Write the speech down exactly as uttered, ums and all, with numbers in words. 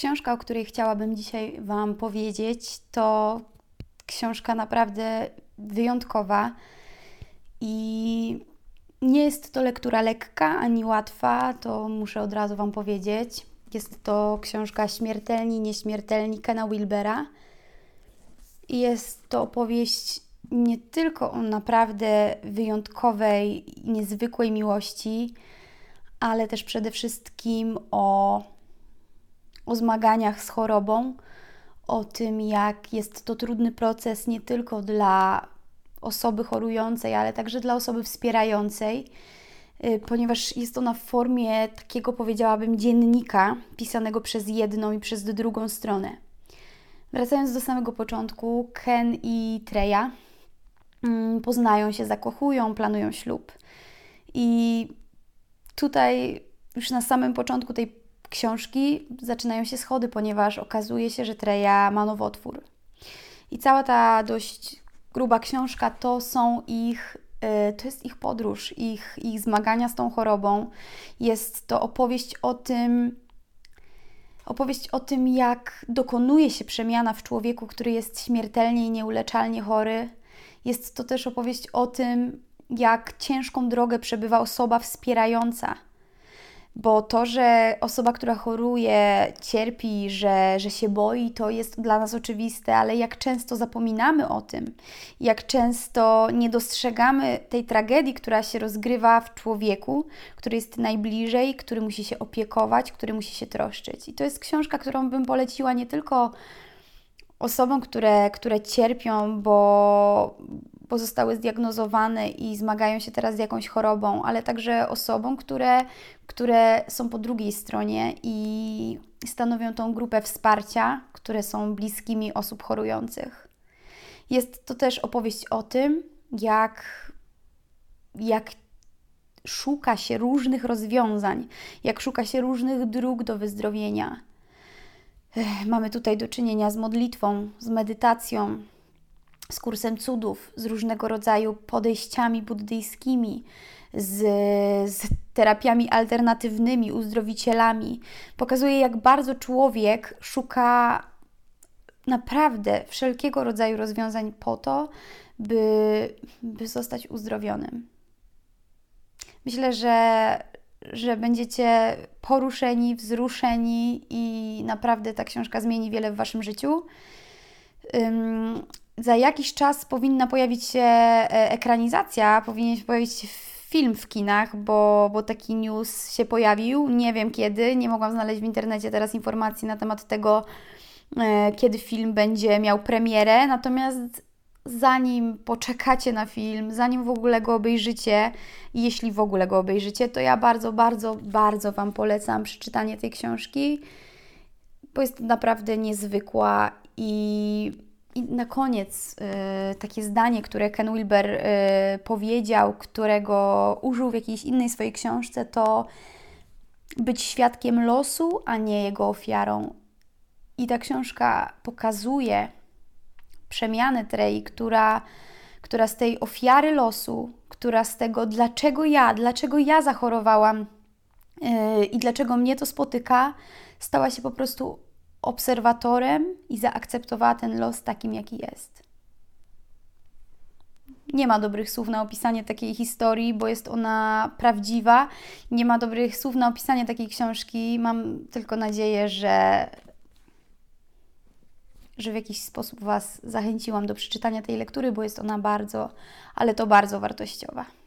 książka, o której chciałabym dzisiaj Wam powiedzieć, to książka naprawdę wyjątkowa i nie jest to lektura lekka ani łatwa, to muszę od razu Wam powiedzieć. Jest to książka Śmiertelni nieśmiertelni Kena Wilbera i jest to opowieść nie tylko o naprawdę wyjątkowej, niezwykłej miłości, ale też przede wszystkim o, o zmaganiach z chorobą, o tym, jak jest to trudny proces nie tylko dla osoby chorującej, ale także dla osoby wspierającej, ponieważ jest ona w formie takiego, powiedziałabym, dziennika pisanego przez jedną i przez drugą stronę. Wracając do samego początku, Ken i Treja poznają się, zakochują, planują ślub. I tutaj już na samym początku tej książki zaczynają się schody, ponieważ okazuje się, że Treja ma nowotwór. I cała ta dość gruba książka to są ich, to jest ich podróż, ich, ich zmagania z tą chorobą. Jest to opowieść o tym, opowieść o tym, jak dokonuje się przemiana w człowieku, który jest śmiertelnie i nieuleczalnie chory. Jest to też opowieść o tym, jak ciężką drogę przebywa osoba wspierająca. Bo to, że osoba, która choruje, cierpi, że, że się boi, to jest dla nas oczywiste, ale jak często zapominamy o tym, jak często nie dostrzegamy tej tragedii, która się rozgrywa w człowieku, który jest najbliżej, który musi się opiekować, który musi się troszczyć. I to jest książka, którą bym poleciła nie tylko osobom, które, które cierpią, bo, bo zostały zdiagnozowane i zmagają się teraz z jakąś chorobą, ale także osobom, które, które są po drugiej stronie i stanowią tą grupę wsparcia, które są bliskimi osób chorujących. Jest to też opowieść o tym, jak, jak szuka się różnych rozwiązań, jak szuka się różnych dróg do wyzdrowienia. Mamy tutaj do czynienia z modlitwą, z medytacją, z kursem cudów, z różnego rodzaju podejściami buddyjskimi, z, z terapiami alternatywnymi, uzdrowicielami. Pokazuje, jak bardzo człowiek szuka naprawdę wszelkiego rodzaju rozwiązań po to, by, by zostać uzdrowionym. Myślę, że że będziecie poruszeni, wzruszeni i naprawdę ta książka zmieni wiele w Waszym życiu. Um, za jakiś czas powinna pojawić się ekranizacja, powinien się pojawić film w kinach, bo, bo taki news się pojawił. Nie wiem kiedy, nie mogłam znaleźć w internecie teraz informacji na temat tego, e, kiedy film będzie miał premierę. Natomiast zanim poczekacie na film, zanim w ogóle go obejrzycie, jeśli w ogóle go obejrzycie, to ja bardzo, bardzo, bardzo Wam polecam przeczytanie tej książki, bo jest naprawdę niezwykła. I, i na koniec y, takie zdanie, które Ken Wilber y, powiedział, którego użył w jakiejś innej swojej książce, to być świadkiem losu, a nie jego ofiarą. I ta książka pokazuje przemianę Trei, która, która z tej ofiary losu, która z tego, dlaczego ja, dlaczego ja zachorowałam yy, i dlaczego mnie to spotyka, stała się po prostu obserwatorem i zaakceptowała ten los takim, jaki jest. Nie ma dobrych słów na opisanie takiej historii, bo jest ona prawdziwa. Nie ma dobrych słów na opisanie takiej książki. Mam tylko nadzieję, że że w jakiś sposób Was zachęciłam do przeczytania tej lektury, bo jest ona bardzo, ale to bardzo wartościowa.